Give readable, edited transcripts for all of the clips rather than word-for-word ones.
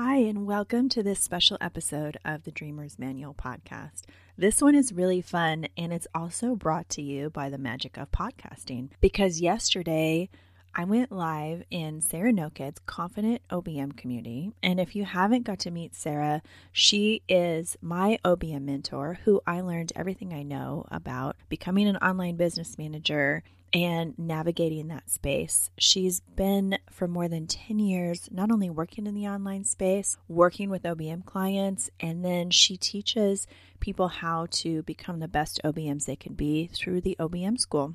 Hi, and welcome to this special episode of the Dreamer's Manual podcast. This one is really fun, and it's also brought to you by the magic of podcasting, because yesterday I went live in Sarah Noked's Confident OBM Community, and if you haven't got to meet Sarah, she is my OBM mentor, who I learned everything I know about becoming an online business manager and navigating that space. She's been for more than 10 years, not only working in the online space, working with OBM clients, and then she teaches people how to become the best OBMs they can be through the OBM School.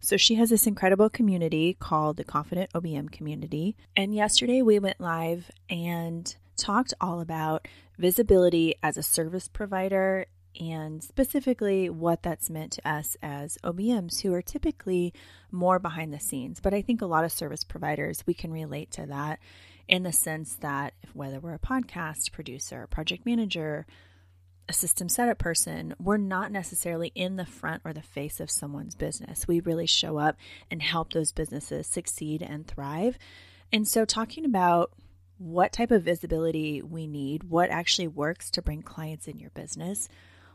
So she has this incredible community called the Confident OBM Community. And yesterday we went live and talked all about visibility as a service provider, and specifically what that's meant to us as OBMs, who are typically more behind the scenes. But I think a lot of service providers, we can relate to that in the sense that whether we're a podcast producer, project manager, a system setup person, we're not necessarily in the front or the face of someone's business. We really show up and help those businesses succeed and thrive. And so talking about what type of visibility we need, what actually works to bring clients in your business,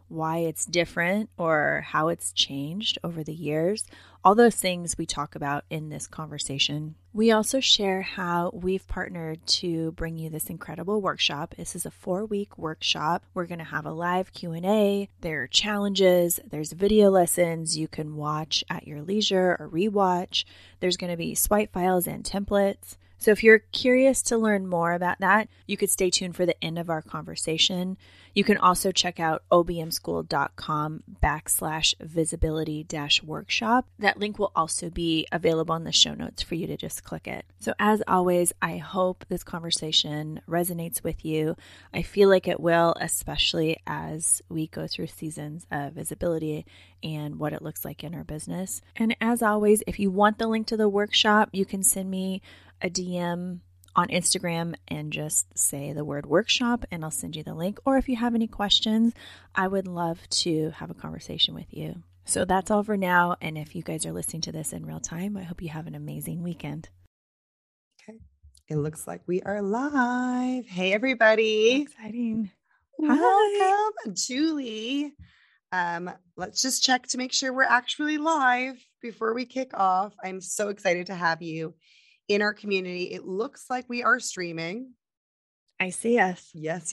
why it's different or how it's changed over the years. All those things we talk about in this conversation. We also share how we've partnered to bring you this incredible workshop. This is a 4-week workshop. We're going to have a live Q&A. There are challenges. There's video lessons you can watch at your leisure or rewatch. There's going to be swipe files and templates. So if you're curious to learn more about that, you could stay tuned for the end of our conversation. You can also check out obmschool.com/visibility-workshop. That link will also be available in the show notes for you to just click it. So as always, I hope this conversation resonates with you. I feel like it will, especially as we go through seasons of visibility and what it looks like in our business. And as always, if you want the link to the workshop, you can send me a DM on Instagram and just say the word workshop and I'll send you the link. Or if you have any questions, I would love to have a conversation with you. So that's all for now. And if you guys are listening to this in real time, I hope you have an amazing weekend. Okay. It looks like we are live. Hey, everybody. Exciting. Welcome, Julie. Let's just check to make sure we're actually live before we kick off. I'm so excited to have you in our community. It looks like we are streaming. I see us. Yes.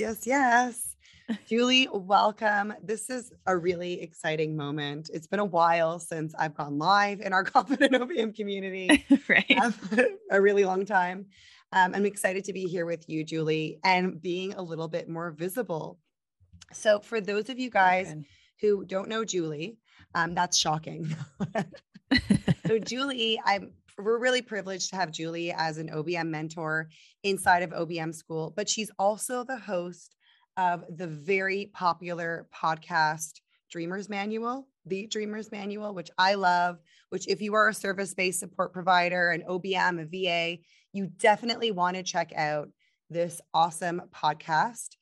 Julie, welcome. This is a really exciting moment. It's been a while since I've gone live in our Confident OBM community. Right. A really long time. I'm excited to be here with you, Julie, and being a little bit more visible. So for those of you guys who don't know Julie, that's shocking. So Julie, we're really privileged to have Julie as an OBM mentor inside of OBM School, but she's also the host of the very popular podcast, The Dreamer's Manual, which I love, which if you are a service-based support provider, an OBM, a VA, you definitely want to check out this awesome podcast.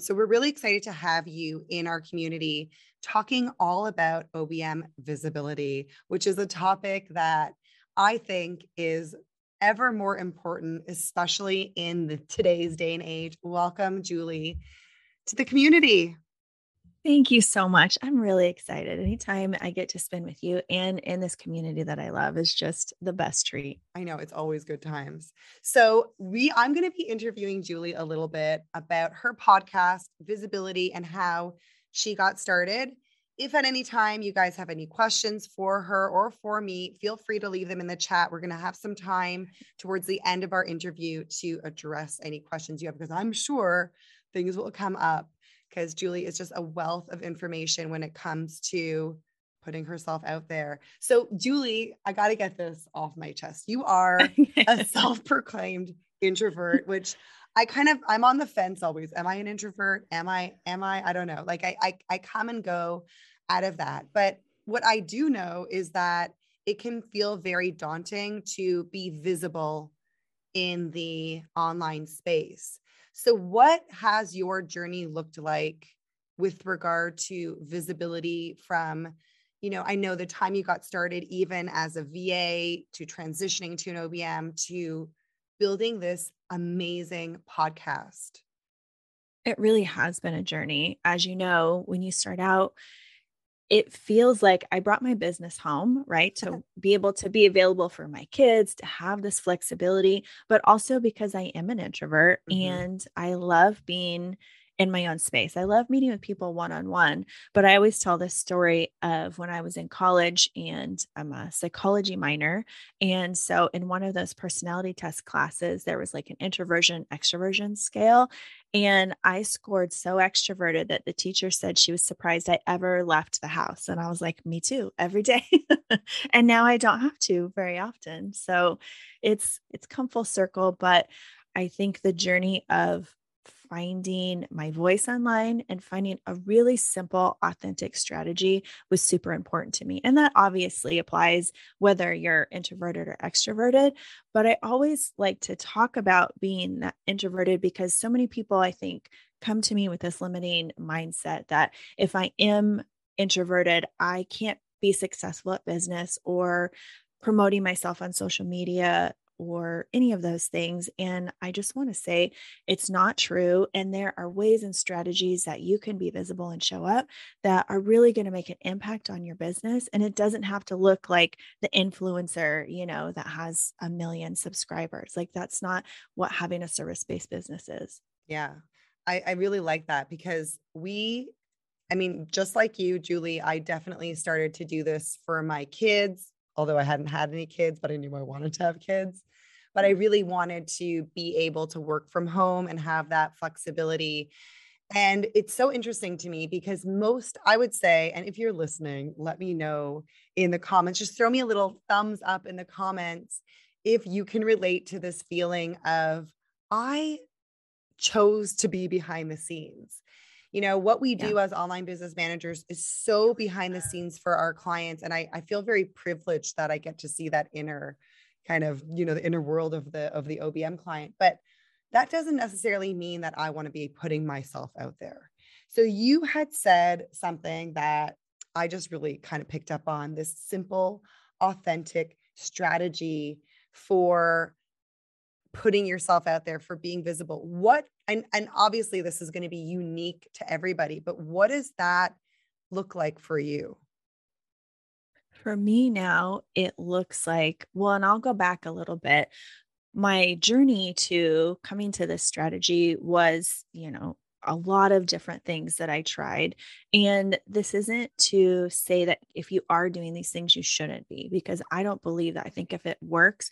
So we're really excited to have you in our community talking all about OBM visibility, which is a topic that I think is ever more important, especially in today's day and age. Welcome, Julie, to the community. Thank you so much. I'm really excited. Anytime I get to spend with you and in this community that I love is just the best treat. I know, it's always good times. So I'm going to be interviewing Julie a little bit about her podcast, visibility, and how she got started. If at any time you guys have any questions for her or for me, feel free to leave them in the chat. We're going to have some time towards the end of our interview to address any questions you have, because I'm sure things will come up, because Julie is just a wealth of information when it comes to putting herself out there. So Julie, I got to get this off my chest. You are a self-proclaimed introvert, which I'm on the fence always. Am I an introvert? I don't know. Like I come and go out of that. But what I do know is that it can feel very daunting to be visible in the online space. So what has your journey looked like with regard to visibility from, I know the time you got started, even as a VA, to transitioning to an OBM, to building this amazing podcast? It really has been a journey. As you know, when you start out, it feels like I brought my business home, right? To be able to be available for my kids, to have this flexibility, but also because I am an introvert and I love being in my own space. I love meeting with people one-on-one, but I always tell this story of when I was in college and I'm a psychology minor. And so in one of those personality test classes, there was like an introversion, extroversion scale. And I scored so extroverted that the teacher said she was surprised I ever left the house. And I was like, me too, every day. And now I don't have to very often. So it's come full circle, but I think the journey of finding my voice online and finding a really simple, authentic strategy was super important to me. And that obviously applies whether you're introverted or extroverted, but I always like to talk about being that introverted because so many people, I think, come to me with this limiting mindset that if I am introverted, I can't be successful at business or promoting myself on social media or any of those things. And I just want to say it's not true. And there are ways and strategies that you can be visible and show up that are really going to make an impact on your business. And it doesn't have to look like the influencer, you know, that has 1 million subscribers. Like that's not what having a service-based business is. Yeah. I really like that because just like you, Julie, I definitely started to do this for my kids, although I hadn't had any kids, but I knew I wanted to have kids. But I really wanted to be able to work from home and have that flexibility. And it's so interesting to me because I would say, and if you're listening, let me know in the comments, just throw me a little thumbs up in the comments if you can relate to this feeling of, I chose to be behind the scenes. You know, what we do as online business managers is so behind the scenes for our clients. And I feel very privileged that I get to see that inner kind of, you know, the inner world of the OBM client, but that doesn't necessarily mean that I want to be putting myself out there. So you had said something that I just really kind of picked up on, this simple, authentic strategy for putting yourself out there, for being visible. And obviously this is going to be unique to everybody, but what does that look like for you? For me now, it looks like, well, and I'll go back a little bit. My journey to coming to this strategy was, you know, a lot of different things that I tried. And this isn't to say that if you are doing these things, you shouldn't be, because I don't believe that. I think if it works,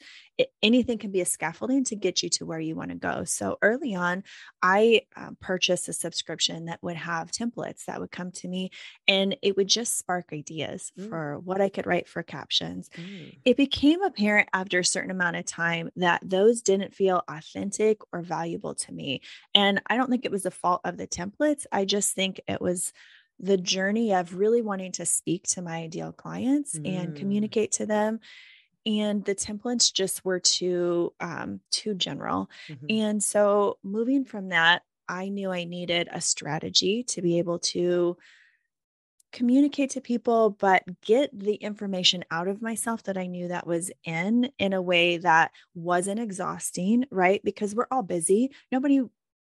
anything can be a scaffolding to get you to where you want to go. So early on, I purchased a subscription that would have templates that would come to me, and it would just spark ideas for what I could write for captions. It became apparent after a certain amount of time that those didn't feel authentic or valuable to me. And I don't think it was the fault of the templates. I just think it was the journey of really wanting to speak to my ideal clients and communicate to them. And the templates just were too general. And so moving from that, I knew I needed a strategy to be able to communicate to people, but get the information out of myself that I knew that was in a way that wasn't exhausting, right? Because we're all busy. Nobody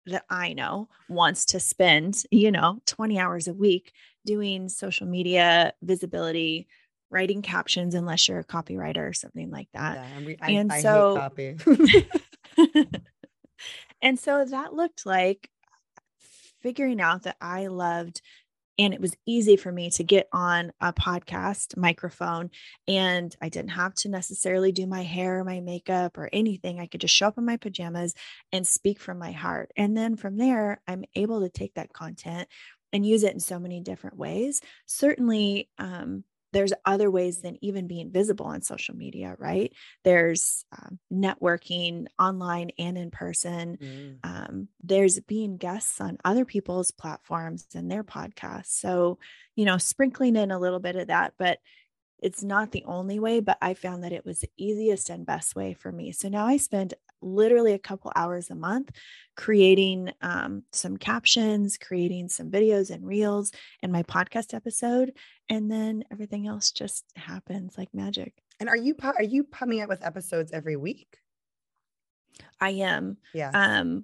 that I know wants to spend, you know, 20 hours a week doing social media visibility, writing captions, unless you're a copywriter or something like that. Yeah, I hate copy. And so that looked like figuring out that I loved, and it was easy for me to get on a podcast microphone, and I didn't have to necessarily do my hair, my makeup, or anything. I could just show up in my pajamas and speak from my heart. And then from there, I'm able to take that content and use it in so many different ways. Certainly, there's other ways than even being visible on social media, right? There's networking online and in person. There's being guests on other people's platforms and their podcasts. So, you know, sprinkling in a little bit of that, but it's not the only way, but I found that it was the easiest and best way for me. So now I spend literally a couple hours a month creating some captions, creating some videos and reels and my podcast episode. And then everything else just happens like magic. And are you coming up with episodes every week? I am,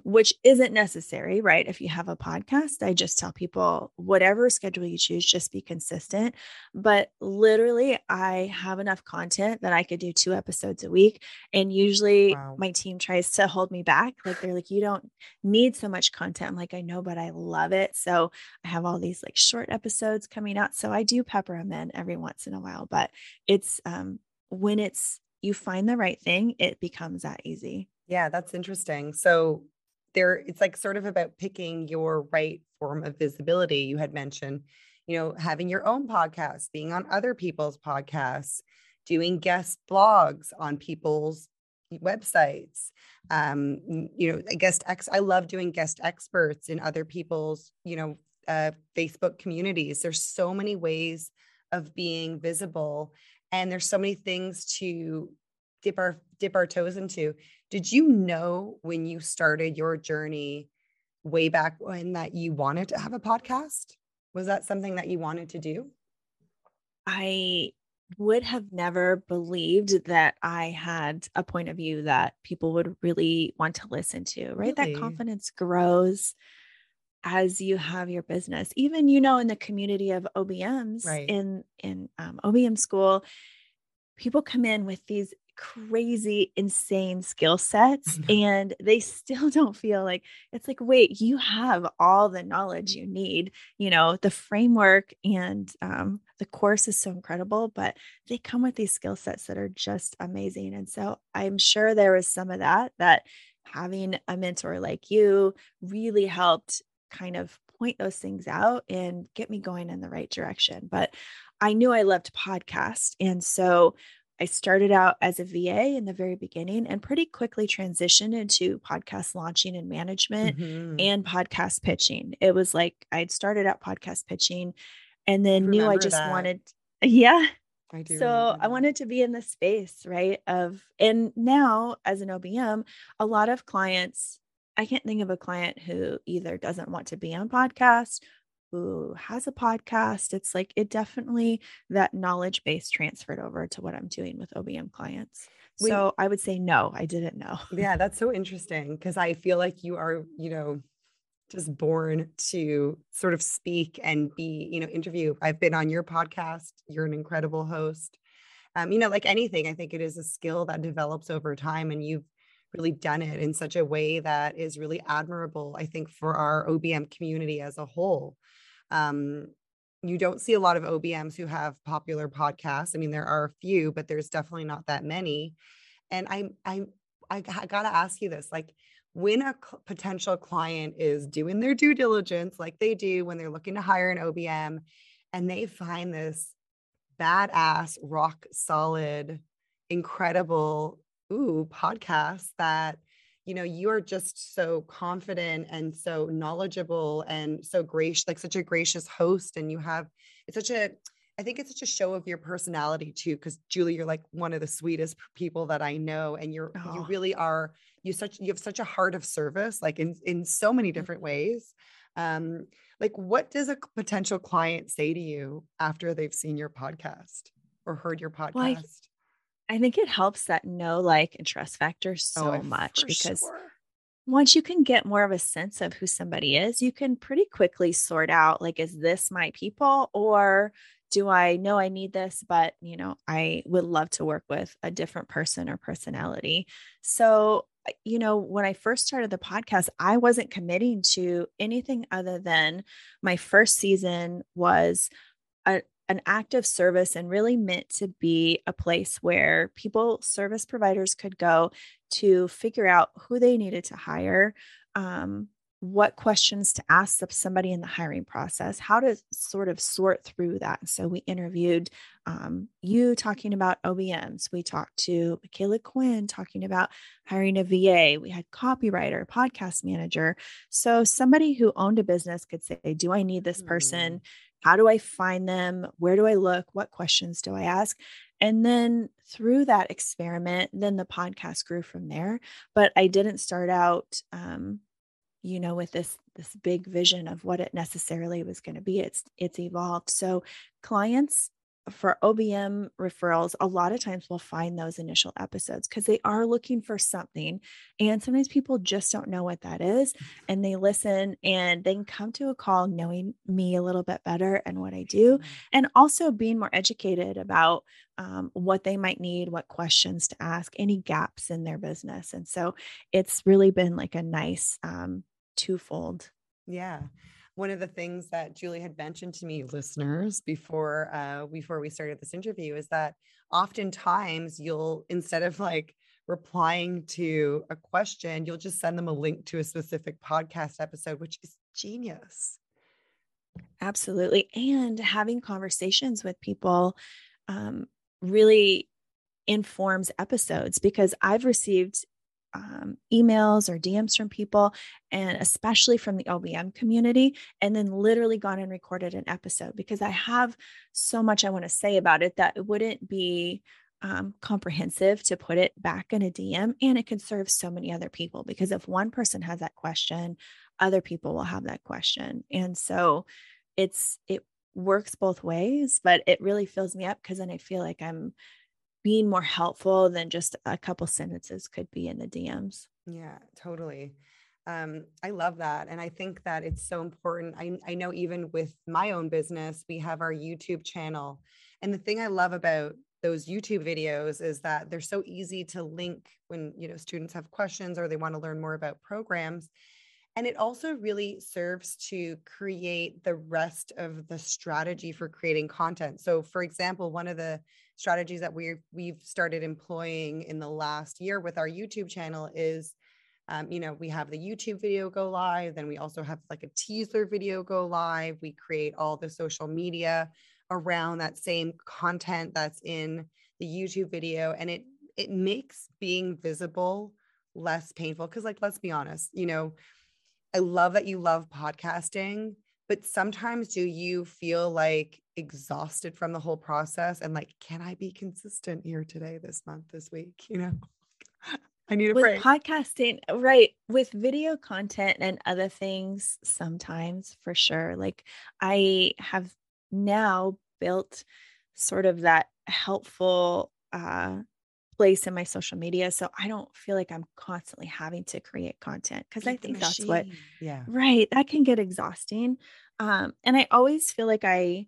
which isn't necessary, right? If you have a podcast, I just tell people whatever schedule you choose, just be consistent. But literally I have enough content that I could do 2 episodes a week. And usually my team tries to hold me back. Like they're like, you don't need so much content. I'm like, I know, but I love it. So I have all these like short episodes coming out. So I do pepper them in every once in a while, but it's, when it's, you find the right thing, it becomes that easy. Yeah, that's interesting. So it's like sort of about picking your right form of visibility. You had mentioned, you know, having your own podcast, being on other people's podcasts, doing guest blogs on people's websites. You know, I love doing guest experts in other people's, you know, Facebook communities. There's so many ways of being visible, and there's so many things to dip our toes into. Did you know when you started your journey way back when that you wanted to have a podcast? Was that something that you wanted to do? I would have never believed that I had a point of view that people would really want to listen to, right? Really? That confidence grows as you have your business, even, you know, in the community of OBMs, right, in OBM school, people come in with these crazy, insane skill sets, and they still don't feel like, it's like, wait, you have all the knowledge you need, you know, the framework and the course is so incredible, but they come with these skill sets that are just amazing. And so I'm sure there was some of that having a mentor like you really helped kind of point those things out and get me going in the right direction. But I knew I loved podcasts. And so I started out as a VA in the very beginning and pretty quickly transitioned into podcast launching and management and podcast pitching. It was like, I'd started out podcast pitching and then I wanted to be in the space, right? And now as an OBM, a lot of clients, I can't think of a client who either doesn't want to be on podcast, who has a podcast. It's like, it definitely, that knowledge base transferred over to what I'm doing with OBM clients. So I would say, no, I didn't know. Yeah. That's so interesting. Cause I feel like you are, you know, just born to sort of speak and be, you know, interview. I've been on your podcast. You're an incredible host. You know, like anything, I think it is a skill that develops over time, and you've really done it in such a way that is really admirable, I think, for our OBM community as a whole. You don't see a lot of OBMs who have popular podcasts. I mean, there are a few, but there's definitely not that many. And I gotta ask you this, like, when a potential client is doing their due diligence, like they do when they're looking to hire an OBM, and they find this badass, rock solid, incredible podcast that, you know, you are just so confident and so knowledgeable and so gracious, like such a gracious host. And you have, I think it's such a show of your personality too. Cause Julie, you're like one of the sweetest people that I know. And you have such a heart of service, like in so many different ways. Like, what does a potential client say to you after they've seen your podcast or heard your podcast? Well, I think it helps that know, like, and trust factor so much, because once you can get more of a sense of who somebody is, you can pretty quickly sort out, like, is this my people, or do I know I need this, but, you know, I would love to work with a different person or personality. So, you know, when I first started the podcast, I wasn't committing to anything other than my first season was an act of service, and really meant to be a place where service providers could go to figure out who they needed to hire, what questions to ask of somebody in the hiring process, how to sort of sort through that. So we interviewed you talking about OBMs. We talked to Michaela Quinn talking about hiring a VA. We had copywriter, podcast manager. So somebody who owned a business could say, do I need this person? How do I find them? Where do I look? What questions do I ask? And then through that experiment, then the podcast grew from there. But I didn't start out, you know, with this big vision of what it necessarily was going to be. It's evolved. So clients for OBM referrals, a lot of times we'll find those initial episodes because they are looking for something. And sometimes people just don't know what that is. And they listen and they can come to a call knowing me a little bit better and what I do, and also being more educated about what they might need, what questions to ask, any gaps in their business. And so it's really been like a nice twofold. Yeah. One of the things that Julie had mentioned to me, listeners, before we started this interview, is that oftentimes you'll, instead of like replying to a question, you'll just send them a link to a specific podcast episode, which is genius. Absolutely. And having conversations with people really informs episodes, because I've received emails or DMs from people, and especially from the OBM community, and then literally gone and recorded an episode because I have so much I want to say about it that it wouldn't be comprehensive to put it back in a DM. And it can serve so many other people, because if one person has that question, other people will have that question. And so it works both ways, but it really fills me up because then I feel like I'm being more helpful than just a couple sentences could be in the DMs. Yeah, totally. I love that. And I think that it's so important. I know even with my own business, we have our YouTube channel. And the thing I love about those YouTube videos is that they're so easy to link when, you know, students have questions or they want to learn more about programs. And it also really serves to create the rest of the strategy for creating content. So for example, one of the strategies that we've started employing in the last year with our YouTube channel is, we have the YouTube video go live. Then we also have like a teaser video go live. We create all the social media around that same content that's in the YouTube video. And it makes being visible less painful. Cause like, let's be honest, you know, I love that you love podcasting, but sometimes do you feel like exhausted from the whole process and like, can I be consistent here today, this month, this week? You know, I need a break. Podcasting, right? With video content and other things, sometimes for sure. Like I have now built sort of that helpful place in my social media, so I don't feel like I'm constantly having to create content, because I think that's what, yeah, right, that can get exhausting. And I always feel like I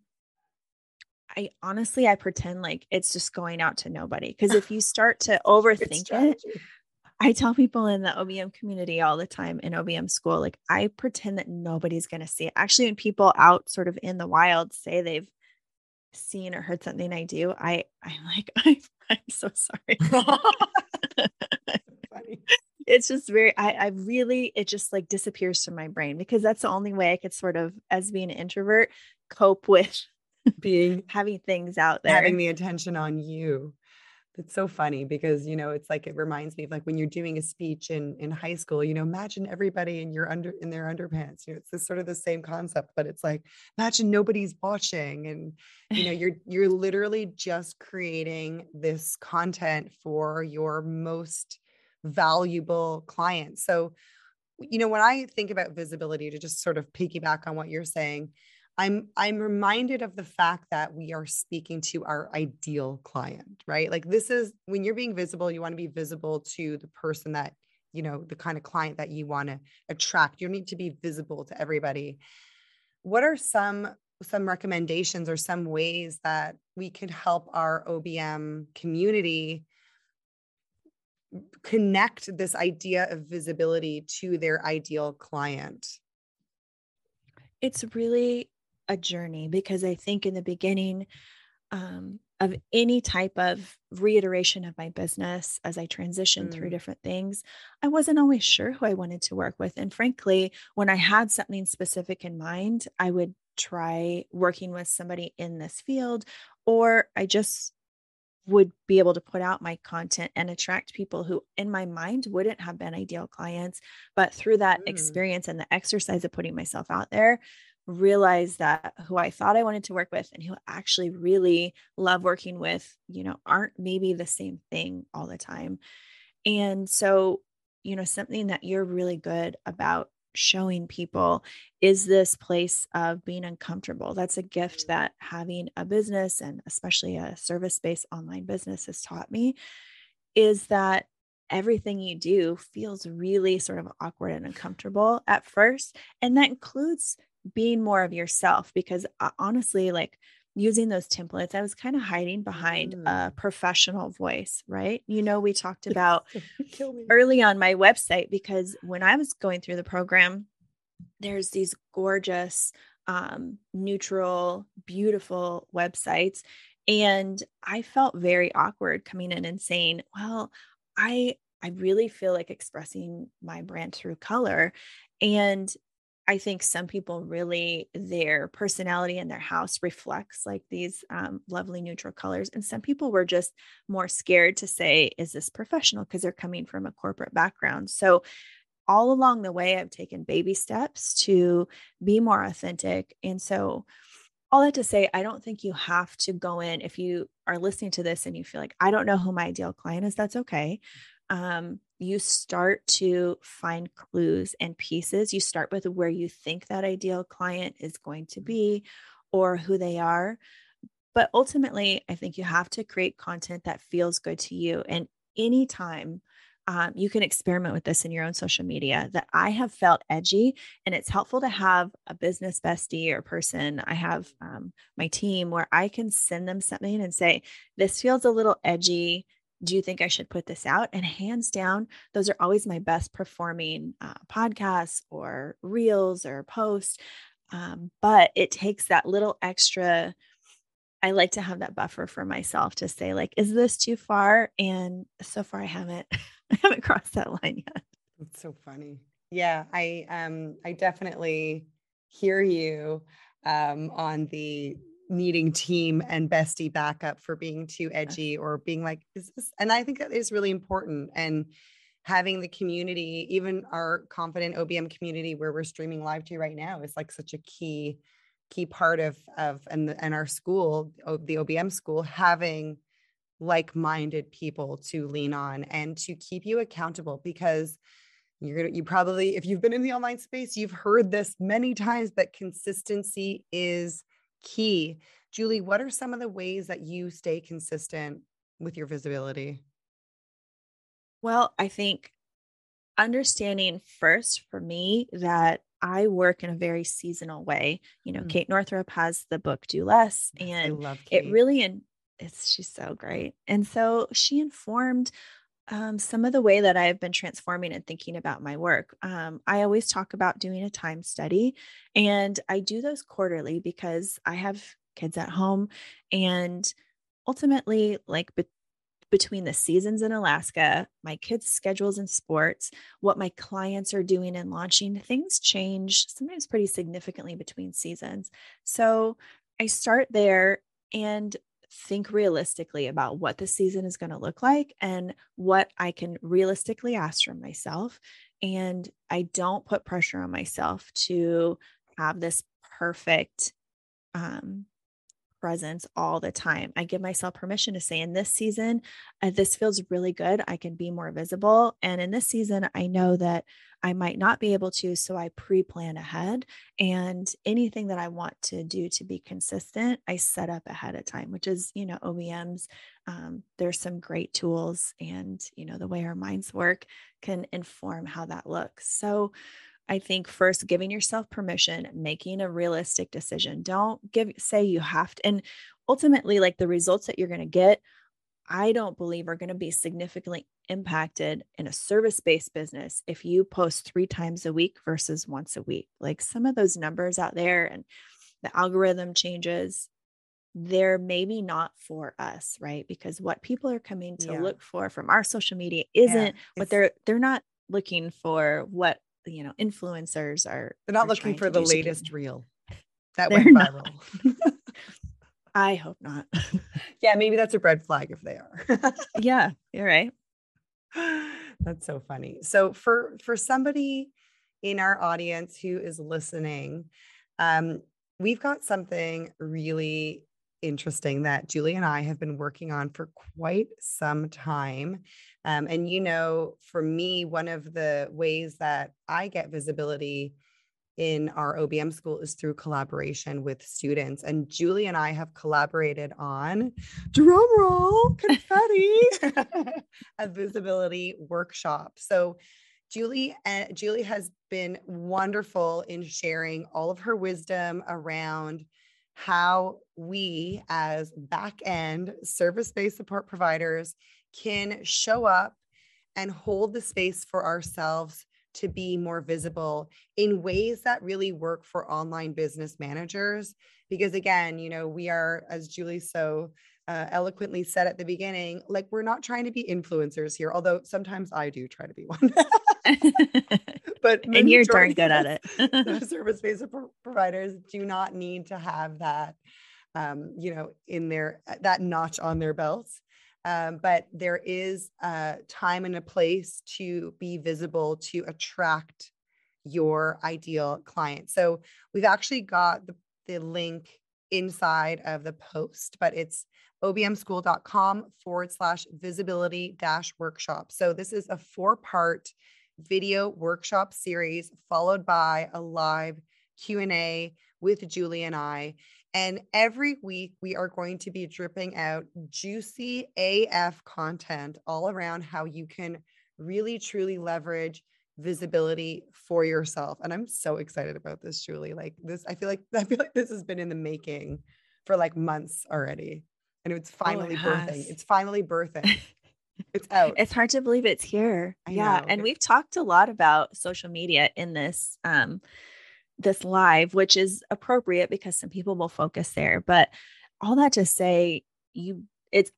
honestly, I pretend like it's just going out to nobody. Cause if you start to overthink it, I tell people in the OBM community all the time in OBM school, like I pretend that nobody's going to see it. Actually, when people out sort of in the wild say they've seen or heard something I do, I'm like, I'm so sorry. Funny. It's just very, I really, it just like disappears from my brain, because that's the only way I could sort of, as being an introvert, cope with being having things out there, having the attention on you. It's so funny because, you know, it's like, it reminds me of like when you're doing a speech in high school, you know, imagine everybody in their underpants, you know, it's this sort of the same concept, but it's like, imagine nobody's watching. And, you know, you're literally just creating this content for your most valuable clients. So, you know, when I think about visibility, to just sort of piggyback on what you're saying, I'm reminded of the fact that we are speaking to our ideal client, right? Like this is when you're being visible, you want to be visible to the person that, you know, the kind of client that you want to attract. You need to be visible to everybody. What are some recommendations or some ways that we could help our OBM community connect this idea of visibility to their ideal client? It's really a journey, because I think in the beginning of any type of reiteration of my business, as I transitioned through different things, I wasn't always sure who I wanted to work with. And frankly, when I had something specific in mind, I would try working with somebody in this field, or I just would be able to put out my content and attract people who in my mind wouldn't have been ideal clients. But through that experience and the exercise of putting myself out there, realized that who I thought I wanted to work with and who actually really love working with, you know, aren't maybe the same thing all the time. And so, you know, something that you're really good about showing people is this place of being uncomfortable. That's a gift that having a business, and especially a service-based online business, has taught me, is that everything you do feels really sort of awkward and uncomfortable at first. And that includes being more of yourself, because honestly, like using those templates, I was kind of hiding behind a professional voice, right? You know, we talked about early on my website, because when I was going through the program, there's these gorgeous, neutral, beautiful websites. And I felt very awkward coming in and saying, well, I really feel like expressing my brand through color. And I think some people really, their personality and their house reflects like these lovely neutral colors. And some people were just more scared to say, is this professional? Because they're coming from a corporate background. So all along the way, I've taken baby steps to be more authentic. And so all that to say, I don't think you have to go in. If you are listening to this and you feel like, I don't know who my ideal client is, that's okay. You start to find clues and pieces. You start with where you think that ideal client is going to be or who they are. But ultimately, I think you have to create content that feels good to you. And anytime you can experiment with this in your own social media, that I have felt edgy, and it's helpful to have a business bestie or person. I have my team where I can send them something and say, this feels a little edgy. Do you think I should put this out? And hands down, those are always my best performing podcasts or reels or posts. But it takes that little extra. I like to have that buffer for myself to say, like, is this too far? And so far I haven't crossed that line yet. It's so funny. Yeah. I definitely hear you, on the needing team and bestie backup for being too edgy or being like, is this? And I think that is really important. And having the community, even our Confident OBM community where we're streaming live to right now, is like such a key part of our school, the OBM school, having like-minded people to lean on and to keep you accountable, because you probably, if you've been in the online space, you've heard this many times, but consistency is key. Julie, what are some of the ways that you stay consistent with your visibility? Well, I think understanding first for me that I work in a very seasonal way. You know, Kate Northrup has the book Do Less, and it really, she's so great. And so she informed some of the way that I've been transforming and thinking about my work. I always talk about doing a time study, and I do those quarterly because I have kids at home, and ultimately, like between the seasons in Alaska, my kids' schedules and sports, what my clients are doing and launching, things change sometimes pretty significantly between seasons. So I start there and think realistically about what the season is going to look like and what I can realistically ask from myself. And I don't put pressure on myself to have this perfect presence all the time. I give myself permission to say, in this season, this feels really good. I can be more visible. And in this season, I know that I might not be able to, so I pre-plan ahead, and anything that I want to do to be consistent, I set up ahead of time, which is, you know, OBMs. There's some great tools, and, you know, the way our minds work can inform how that looks. So I think first, giving yourself permission, making a realistic decision. Don't say you have to, and ultimately, like, the results that you're going to get, I don't believe are going to be significantly impacted in a service-based business if you post 3 times a week versus once a week. Like, some of those numbers out there and the algorithm changes, they're maybe not for us, right? Because what people are coming to look for from our social media isn't what they're not looking for. What, you know, influencers are, they're not looking for the latest reel that went viral. I hope not. Yeah. Maybe that's a red flag if they are. Yeah. You're right. That's so funny. So for somebody in our audience who is listening, we've got something really interesting that Julie and I have been working on for quite some time. And, you know, for me, one of the ways that I get visibility in our OBM school is through collaboration with students. And Julie and I have collaborated on, drum roll, confetti, a visibility workshop. So Julie has been wonderful in sharing all of her wisdom around how we as back-end service-based support providers can show up and hold the space for ourselves to be more visible in ways that really work for online business managers. Because again, you know, we are, as Julie so eloquently said at the beginning, like, we're not trying to be influencers here, although sometimes I do try to be one. But and you're darn good at it. Service-based providers do not need to have that, you know, in their, that notch on their belts. But there is a time and a place to be visible, to attract your ideal client. So we've actually got the link inside of the post, but it's obmschool.com/visibility-workshop. So this is a 4-part video workshop series followed by a live Q&A with Julie and I. And every week we are going to be dripping out juicy AF content all around how you can really, truly leverage visibility for yourself. And I'm so excited about this, Julie. Like this, I feel like this has been in the making for like months already. And it's finally birthing. It's finally birthing. It's out. It's hard to believe it's here. I know. And we've talked a lot about social media in this, this live, which is appropriate because some people will focus there, but all that to say,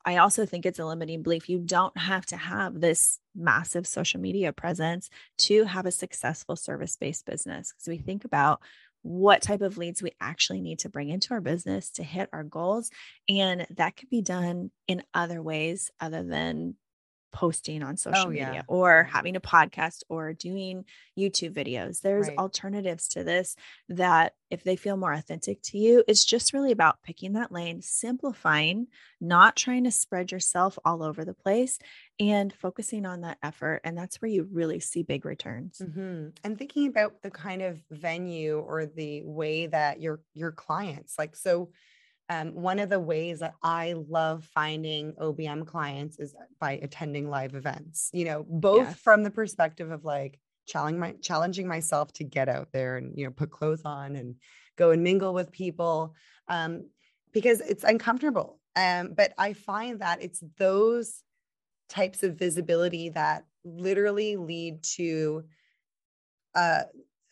I also think it's a limiting belief. You don't have to have this massive social media presence to have a successful service-based business. Because we think about what type of leads we actually need to bring into our business to hit our goals. And that could be done in other ways other than posting on social media or having a podcast or doing YouTube videos. There's alternatives to this that if they feel more authentic to you, it's just really about picking that lane, simplifying, not trying to spread yourself all over the place and focusing on that effort. And that's where you really see big returns. Mm-hmm. And thinking about the kind of venue or the way that your clients like, so one of the ways that I love finding OBM clients is by attending live events, you know, both from the perspective of like challenging myself to get out there and, you know, put clothes on and go and mingle with people because it's uncomfortable. But I find that it's those types of visibility that literally lead to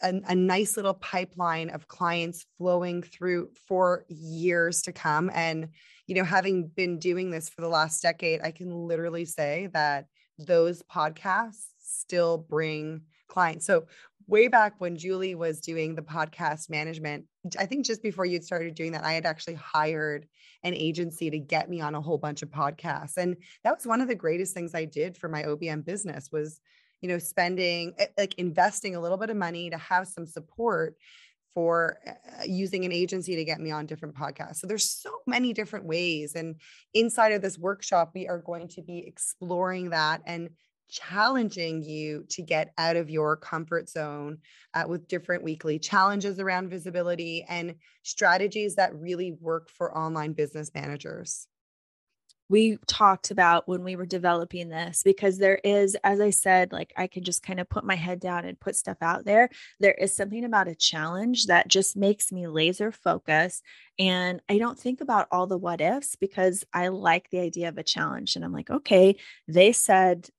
a nice little pipeline of clients flowing through for years to come. And, you know, having been doing this for the last decade, I can literally say that those podcasts still bring clients. So way back when Julie was doing the podcast management, I think just before you'd started doing that, I had actually hired an agency to get me on a whole bunch of podcasts. And that was one of the greatest things I did for my OBM business was, you know, spending, like investing a little bit of money to have some support for using an agency to get me on different podcasts. So there's so many different ways. And inside of this workshop, we are going to be exploring that and challenging you to get out of your comfort zone with different weekly challenges around visibility and strategies that really work for online business managers. We talked about when we were developing this, because there is, as I said, like I can just kind of put my head down and put stuff out there. There is something about a challenge that just makes me laser focus. And I don't think about all the what ifs because I like the idea of a challenge. And I'm like, okay, they said,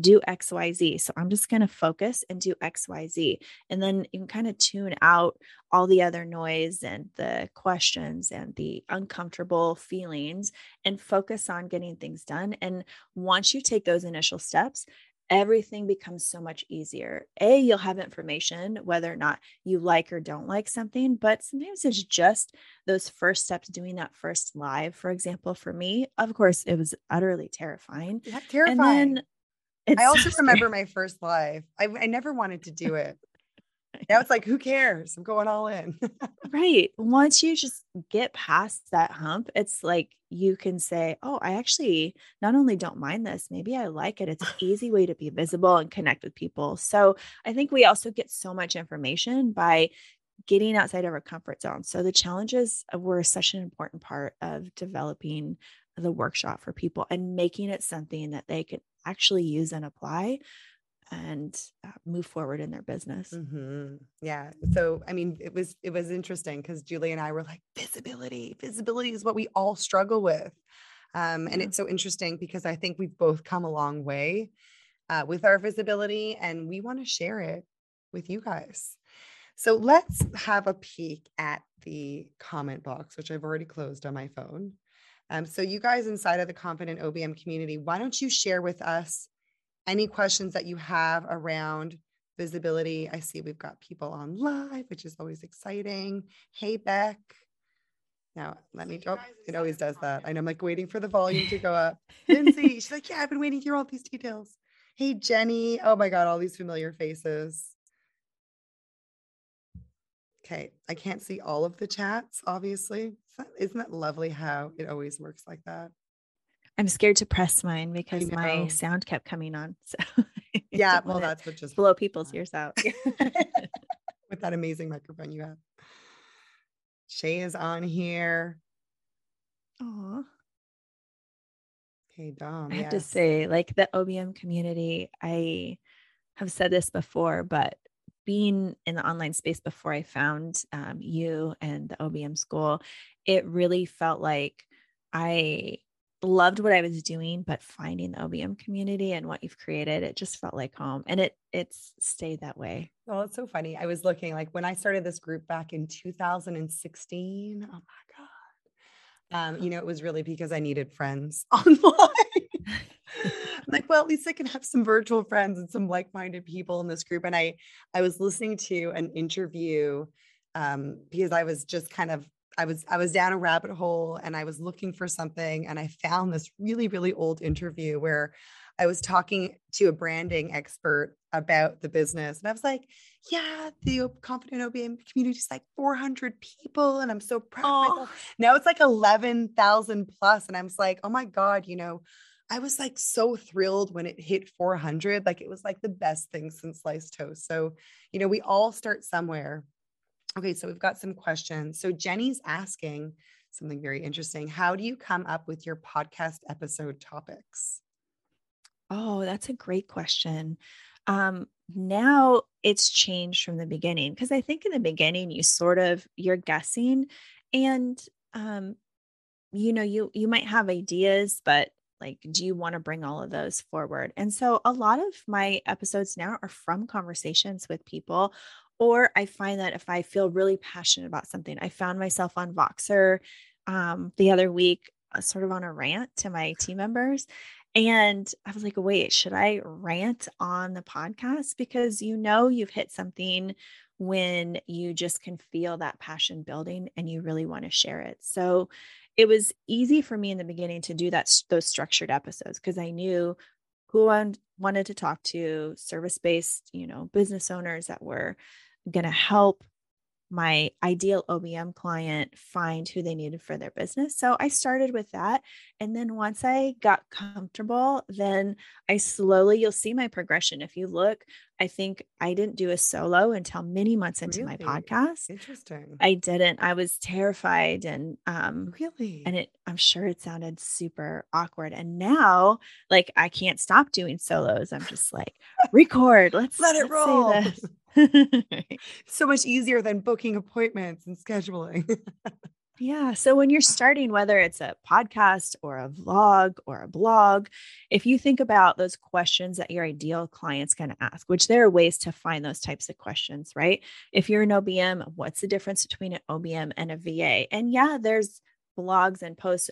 do X, Y, Z. So I'm just going to focus and do X, Y, Z. And then you can kind of tune out all the other noise and the questions and the uncomfortable feelings and focus on getting things done. And once you take those initial steps, everything becomes so much easier. A, you'll have information, whether or not you like or don't like something, but sometimes it's just those first steps, doing that first live, for example, for me, of course, it was utterly terrifying. Yeah, terrifying. And then I also remember my first live. I never wanted to do it. Now it's like, who cares? I'm going all in. Right. Once you just get past that hump, it's like you can say, oh, I actually not only don't mind this, maybe I like it. It's an easy way to be visible and connect with people. So I think we also get so much information by getting outside of our comfort zone. So the challenges were such an important part of developing the workshop for people and making it something that they can actually use and apply and move forward in their business. Mm-hmm. Yeah. So, I mean, it was interesting because Julie and I were like, visibility is what we all struggle with. And it's so interesting because I think we've both come a long way with our visibility, and we want to share it with you guys. So let's have a peek at the comment box, which I've already closed on my phone. So you guys inside of the Confident OBM community, why don't you share with us any questions that you have around visibility? I see we've got people on live, which is always exciting. Hey, Beck. Now, it always does that. And I'm like waiting for the volume to go up. Lindsay, she's like, yeah, I've been waiting to hear all these details. Hey, Jenny. Oh my God, all these familiar faces. Okay, I can't see all of the chats, obviously. Isn't that lovely how it always works like that? I'm scared to press mine because my sound kept coming on. So yeah, well, that's what just blow people's ears out. With that amazing microphone you have. Shay is on here. Aw. Hey, Dom. I have to say, like, the OBM community, I have said this before, but being in the online space before I found you and the OBM school, it really felt like I loved what I was doing, but finding the OBM community and what you've created, it just felt like home, and it's stayed that way. Oh, it's so funny. I was looking, like, when I started this group back in 2016, oh my God, it was really because I needed friends online. I'm like, well, at least I can have some virtual friends and some like-minded people in this group. And I was listening to an interview because I was just kind of, I was down a rabbit hole and I was looking for something. And I found this really, really old interview where I was talking to a branding expert about the business. And I was like, yeah, the Confident OBM community is like 400 people. And I'm so proud of myself. Now it's like 11,000 plus. And I was like, oh my God, I was like so thrilled when it hit 400, like it was like the best thing since sliced toast. So, we all start somewhere. Okay. So we've got some questions. So Jenny's asking something very interesting. How do you come up with your podcast episode topics? Oh, that's a great question. Now it's changed from the beginning. Cause I think in the beginning you're guessing and, you might have ideas, but like, do you want to bring all of those forward? And so a lot of my episodes now are from conversations with people, or I find that if I feel really passionate about something, I found myself on Voxer the other week, sort of on a rant to my team members. And I was like, wait, should I rant on the podcast? Because you've hit something when you just can feel that passion building and you really want to share it. So it was easy for me in the beginning to do those structured episodes because I knew who I wanted to talk to, service-based, business owners that were going to help my ideal OBM client find who they needed for their business. So I started with that. And then once I got comfortable, then I slowly, you'll see my progression. If you look, I think I didn't do a solo until many months into my podcast. Interesting. I was terrified and, really, and I'm sure it sounded super awkward. And now, like, I can't stop doing solos. I'm just like, record, let's roll. Say this. So much easier than booking appointments and scheduling. Yeah. So when you're starting, whether it's a podcast or a vlog or a blog, if you think about those questions that your ideal client's going to ask, which there are ways to find those types of questions, right? If you're an OBM, what's the difference between an OBM and a VA? And yeah, there's blogs and posts.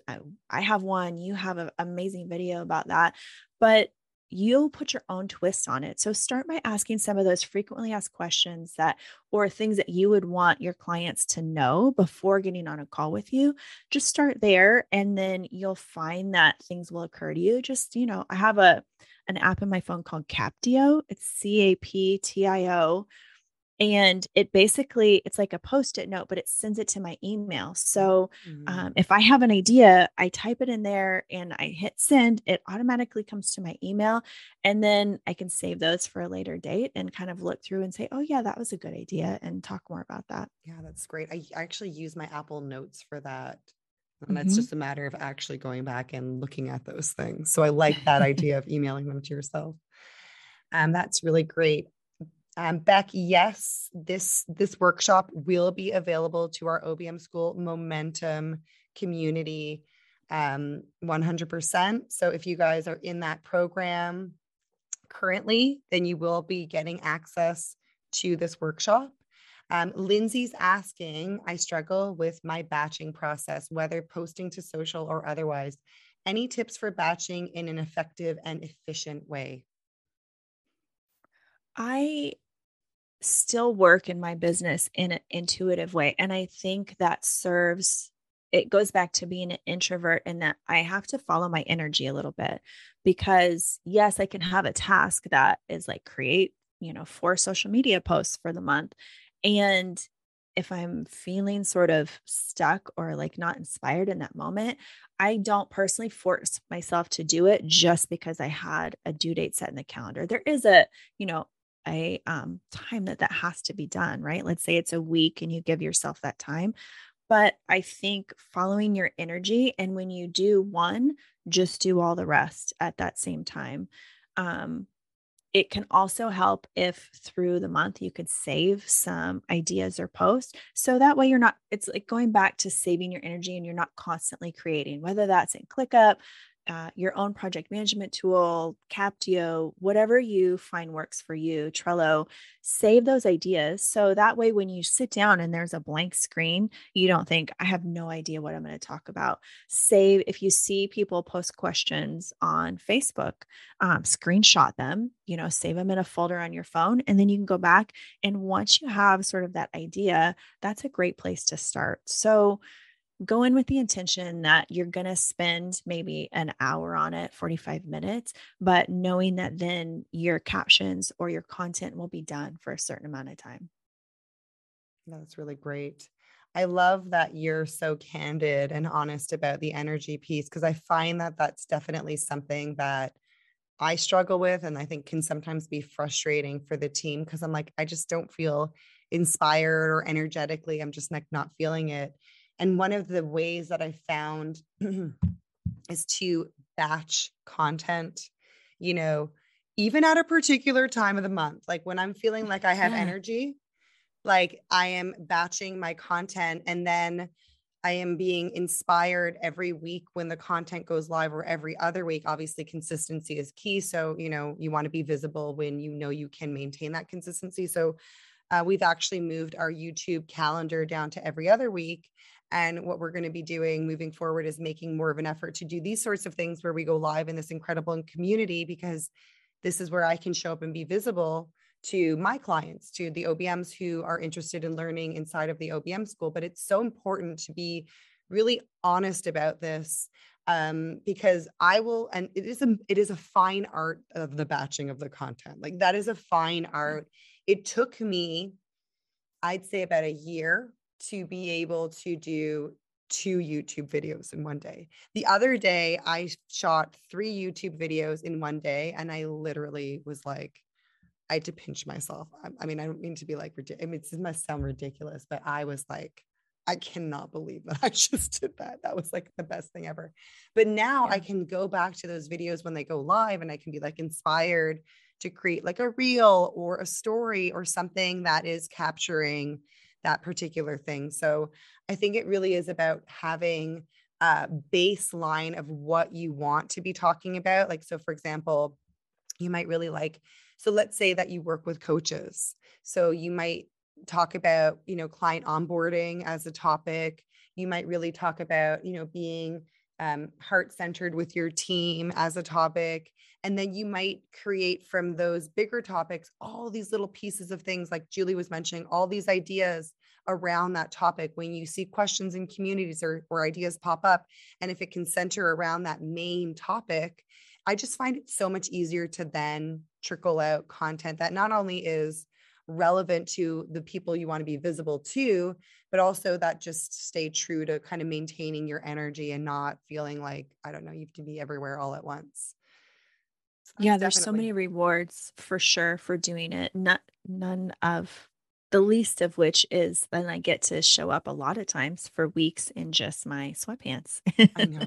I have one, you have an amazing video about that, but you'll put your own twist on it. So start by asking some of those frequently asked questions or things that you would want your clients to know before getting on a call with you. Just start there. And then you'll find that things will occur to you. Just, I have an app on my phone called Captio. It's Captio. And it basically, it's like a Post-it note, but it sends it to my email. So if I have an idea, I type it in there and I hit send, it automatically comes to my email. And then I can save those for a later date and kind of look through and say, oh yeah, that was a good idea, and talk more about that. Yeah, that's great. I actually use my Apple Notes for that. And that's just a matter of actually going back and looking at those things. So I like that idea of emailing them to yourself. That's really great. Beck, yes, this workshop will be available to our OBM School Momentum community, 100%. So if you guys are in that program currently, then you will be getting access to this workshop. Lindsay's asking, I struggle with my batching process, whether posting to social or otherwise. Any tips for batching in an effective and efficient way? I still work in my business in an intuitive way. And I think that it goes back to being an introvert, and that I have to follow my energy a little bit, because yes, I can have a task that is like create, 4 social media posts for the month. And if I'm feeling sort of stuck or like not inspired in that moment, I don't personally force myself to do it just because I had a due date set in the calendar. There is a time that has to be done, right? Let's say it's a week and you give yourself that time. But I think following your energy, and when you do one, just do all the rest at that same time. It can also help if through the month you could save some ideas or posts. So that way it's like going back to saving your energy, and you're not constantly creating, whether that's in ClickUp, your own project management tool, Captio, whatever you find works for you, Trello, save those ideas. So that way, when you sit down and there's a blank screen, you don't think, I have no idea what I'm going to talk about. Save. If you see people post questions on Facebook, screenshot them, save them in a folder on your phone, and then you can go back. And once you have sort of that idea, that's a great place to start. So go in with the intention that you're going to spend maybe an hour on it, 45 minutes, but knowing that then your captions or your content will be done for a certain amount of time. That's really great. I love that you're so candid and honest about the energy piece, because I find that that's definitely something that I struggle with, and I think can sometimes be frustrating for the team, because I'm like, I just don't feel inspired or energetically. I'm just like not feeling it. And one of the ways that I found is to batch content, even at a particular time of the month. Like when I'm feeling like I have energy, like I am batching my content, and then I am being inspired every week when the content goes live, or every other week. Obviously, consistency is key. So, you want to be visible when you can maintain that consistency. So we've actually moved our YouTube calendar down to every other week. And what we're going to be doing moving forward is making more of an effort to do these sorts of things where we go live in this incredible community, because this is where I can show up and be visible to my clients, to the OBMs who are interested in learning inside of the OBM School. But it's so important to be really honest about this, because it is a fine art of the batching of the content. Like that is a fine art. It took me, I'd say about a year, to be able to do 2 YouTube videos in one day. The other day I shot 3 YouTube videos in one day, and I literally was like, I had to pinch myself. I mean, I don't mean to be like, it must sound ridiculous, but I was like, I cannot believe that I just did that. That was like the best thing ever. But now I can go back to those videos when they go live, and I can be like inspired to create like a reel or a story or something that is capturing that particular thing. So I think it really is about having a baseline of what you want to be talking about. Like, so for example, you might really like, so let's say that you work with coaches. So you might talk about, client onboarding as a topic. You might really talk about, being heart-centered with your team as a topic. And then you might create from those bigger topics, all these little pieces of things, like Julie was mentioning, all these ideas around that topic. When you see questions in communities or ideas pop up, and if it can center around that main topic, I just find it so much easier to then trickle out content that not only is relevant to the people you want to be visible to, but also that just stay true to kind of maintaining your energy and not feeling like, I don't know, you have to be everywhere all at once. So yeah, there's so many rewards for sure for doing it. None of the least of which is then I get to show up a lot of times for weeks in just my sweatpants. I know.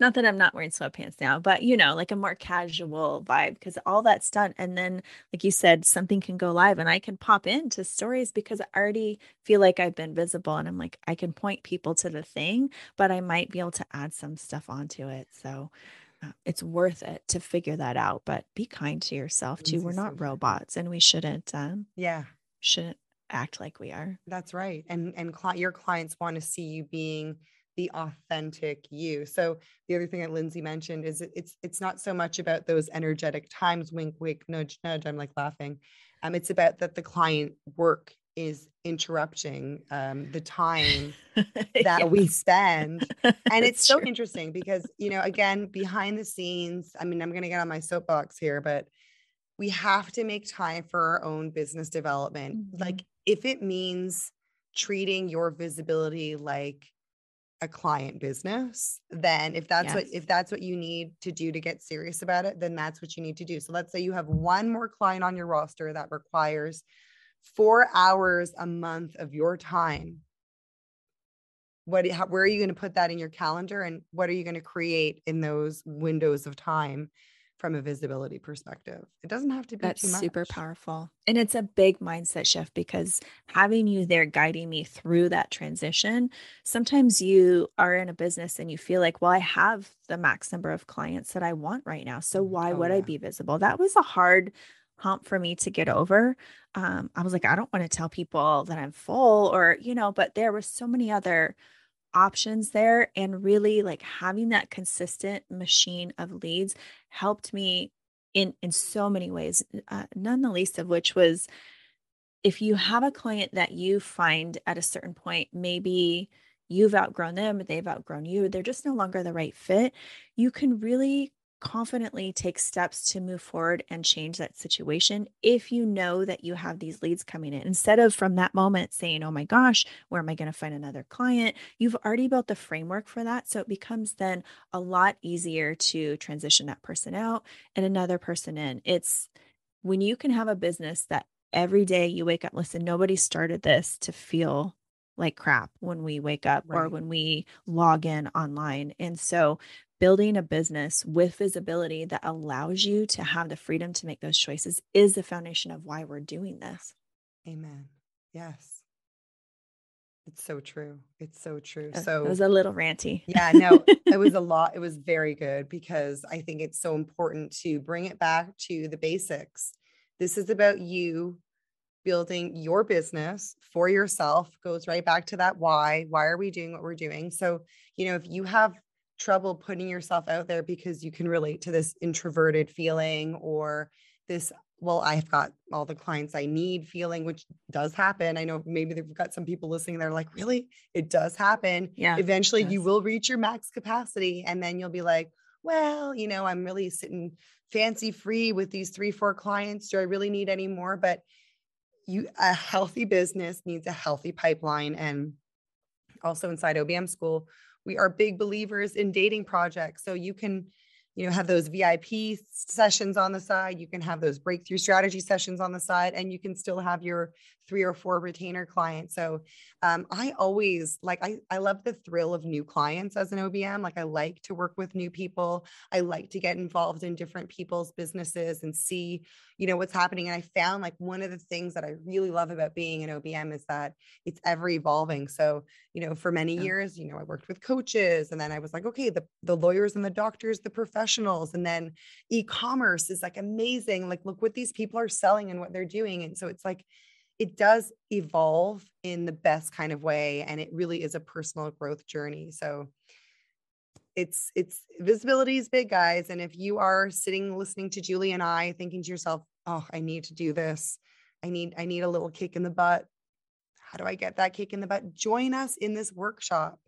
Not that I'm not wearing sweatpants now, but you know, like a more casual vibe, because all that's done. And then, like you said, something can go live and I can pop into stories because I already feel like I've been visible and I'm like, I can point people to the thing, but I might be able to add some stuff onto it. So it's worth it to figure that out, but be kind to yourself too. We're not robots and we shouldn't act like we are. That's right. And your clients want to see you being the authentic you. So the other thing that Lindsay mentioned is it's not so much about those energetic times, wink, wink, nudge, nudge. I'm like laughing. It's about that the client work is interrupting the time that we spend. And it's so interesting because, you know, again, behind the scenes, I mean, I'm going to get on my soapbox here, but we have to make time for our own business development. Mm-hmm. Like if it means treating your visibility like a client business, then if that's what you need to do to get serious about it, then that's what you need to do. So let's say you have one more client on your roster that requires 4 hours a month of your time. Where are you going to put that in your calendar? And what are you going to create in those windows of time from a visibility perspective? It doesn't have to be too much. That's super powerful. And it's a big mindset shift because having you there guiding me through that transition, sometimes you are in a business and you feel like, well, I have the max number of clients that I want right now. So why would I be visible? That was a hard hump for me to get over. I was like, I don't want to tell people that I'm full or, you know, but there were so many other options there. And really like having that consistent machine of leads helped me in so many ways, none the least of which was if you have a client that you find at a certain point, maybe you've outgrown them, they've outgrown you, they're just no longer the right fit. You can really confidently take steps to move forward and change that situation if you know that you have these leads coming in. Instead of from that moment saying, oh my gosh, where am I going to find another client? You've already built the framework for that. So it becomes then a lot easier to transition that person out and another person in. It's when you can have a business that every day you wake up, listen, nobody started this to feel like crap when we wake up or when we log in online. And so building a business with visibility that allows you to have the freedom to make those choices is the foundation of why we're doing this. Amen. Yes. It's so true. It's so true. So it was a little ranty. Yeah, no, it was a lot. It was very good because I think it's so important to bring it back to the basics. This is about you building your business for yourself. Goes right back to that. Why are we doing what we're doing? So, you know, if you have trouble putting yourself out there because you can relate to this introverted feeling or this, well, I've got all the clients I need feeling, which does happen. I know maybe they've got some people listening. They're like, really? It does happen. Yeah, eventually you will reach your max capacity. And then you'll be like, well, you know, I'm really sitting fancy free with these 3-4 clients. Do I really need any more? But a healthy business needs a healthy pipeline. And also inside OBM School, we are big believers in dating projects. So you can, you know, have those VIP sessions on the side. You can have those breakthrough strategy sessions on the side, and you can still have your 3 or 4 retainer clients. So I always I love the thrill of new clients as an OBM. Like I like to work with new people. I like to get involved in different people's businesses and see, you know, what's happening. And I found like one of the things that I really love about being an OBM is that it's ever evolving. So, you know, for many years, you know, I worked with coaches, and then I was like, okay, the lawyers and the doctors, the professionals, and then e-commerce is like amazing. Like, look what these people are selling and what they're doing. And so it's like, it does evolve in the best kind of way. And it really is a personal growth journey. So it's visibility is big, guys. And if you are sitting, listening to Julie and I thinking to yourself, oh, I need to do this. I need a little kick in the butt. How do I get that kick in the butt? Join us in this workshop.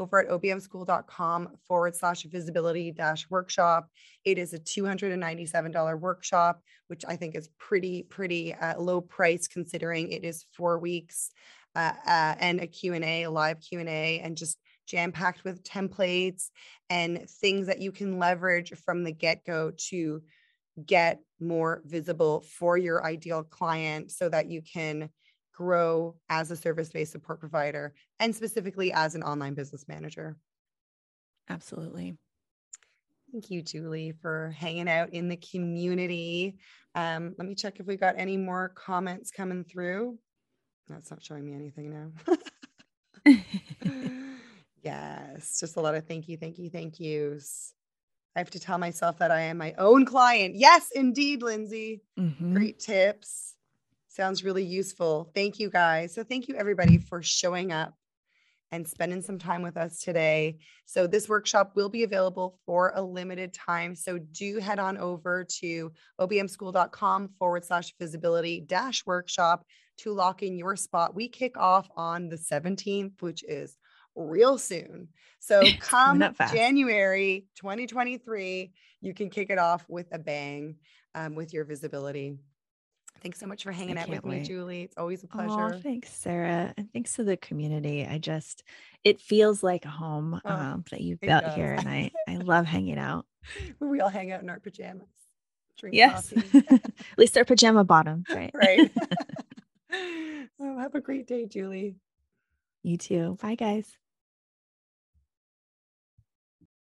over at obmschool.com/visibility-workshop. It is a $297 workshop, which I think is pretty low price considering it is 4 weeks and a Q&A, a live Q&A, and just jam-packed with templates and things that you can leverage from the get-go to get more visible for your ideal client so that you can grow as a service-based support provider and specifically as an online business manager. Absolutely. Thank you, Julie, for hanging out in the community. Let me check if we got any more comments coming through. That's not showing me anything now. Yes, just a lot of thank yous. I have to tell myself that I am my own client. Yes, indeed, Lindsay. Mm-hmm. Great tips. Sounds really useful. Thank you guys. So thank you everybody for showing up and spending some time with us today. So this workshop will be available for a limited time. So do head on over to obmschool.com/visibility-workshop to lock in your spot. We kick off on the 17th, which is real soon. So come January 2023, you can kick it off with a bang with your visibility. Thanks so much for hanging out with me, Julie. It's always a pleasure. Oh, thanks, Sarah. And thanks to the community. It feels like home that you've built here. And I love hanging out. Where we all hang out in our pajamas. Drink coffee. At least our pajama bottoms, right? Right. Have a great day, Julie. You too. Bye, guys.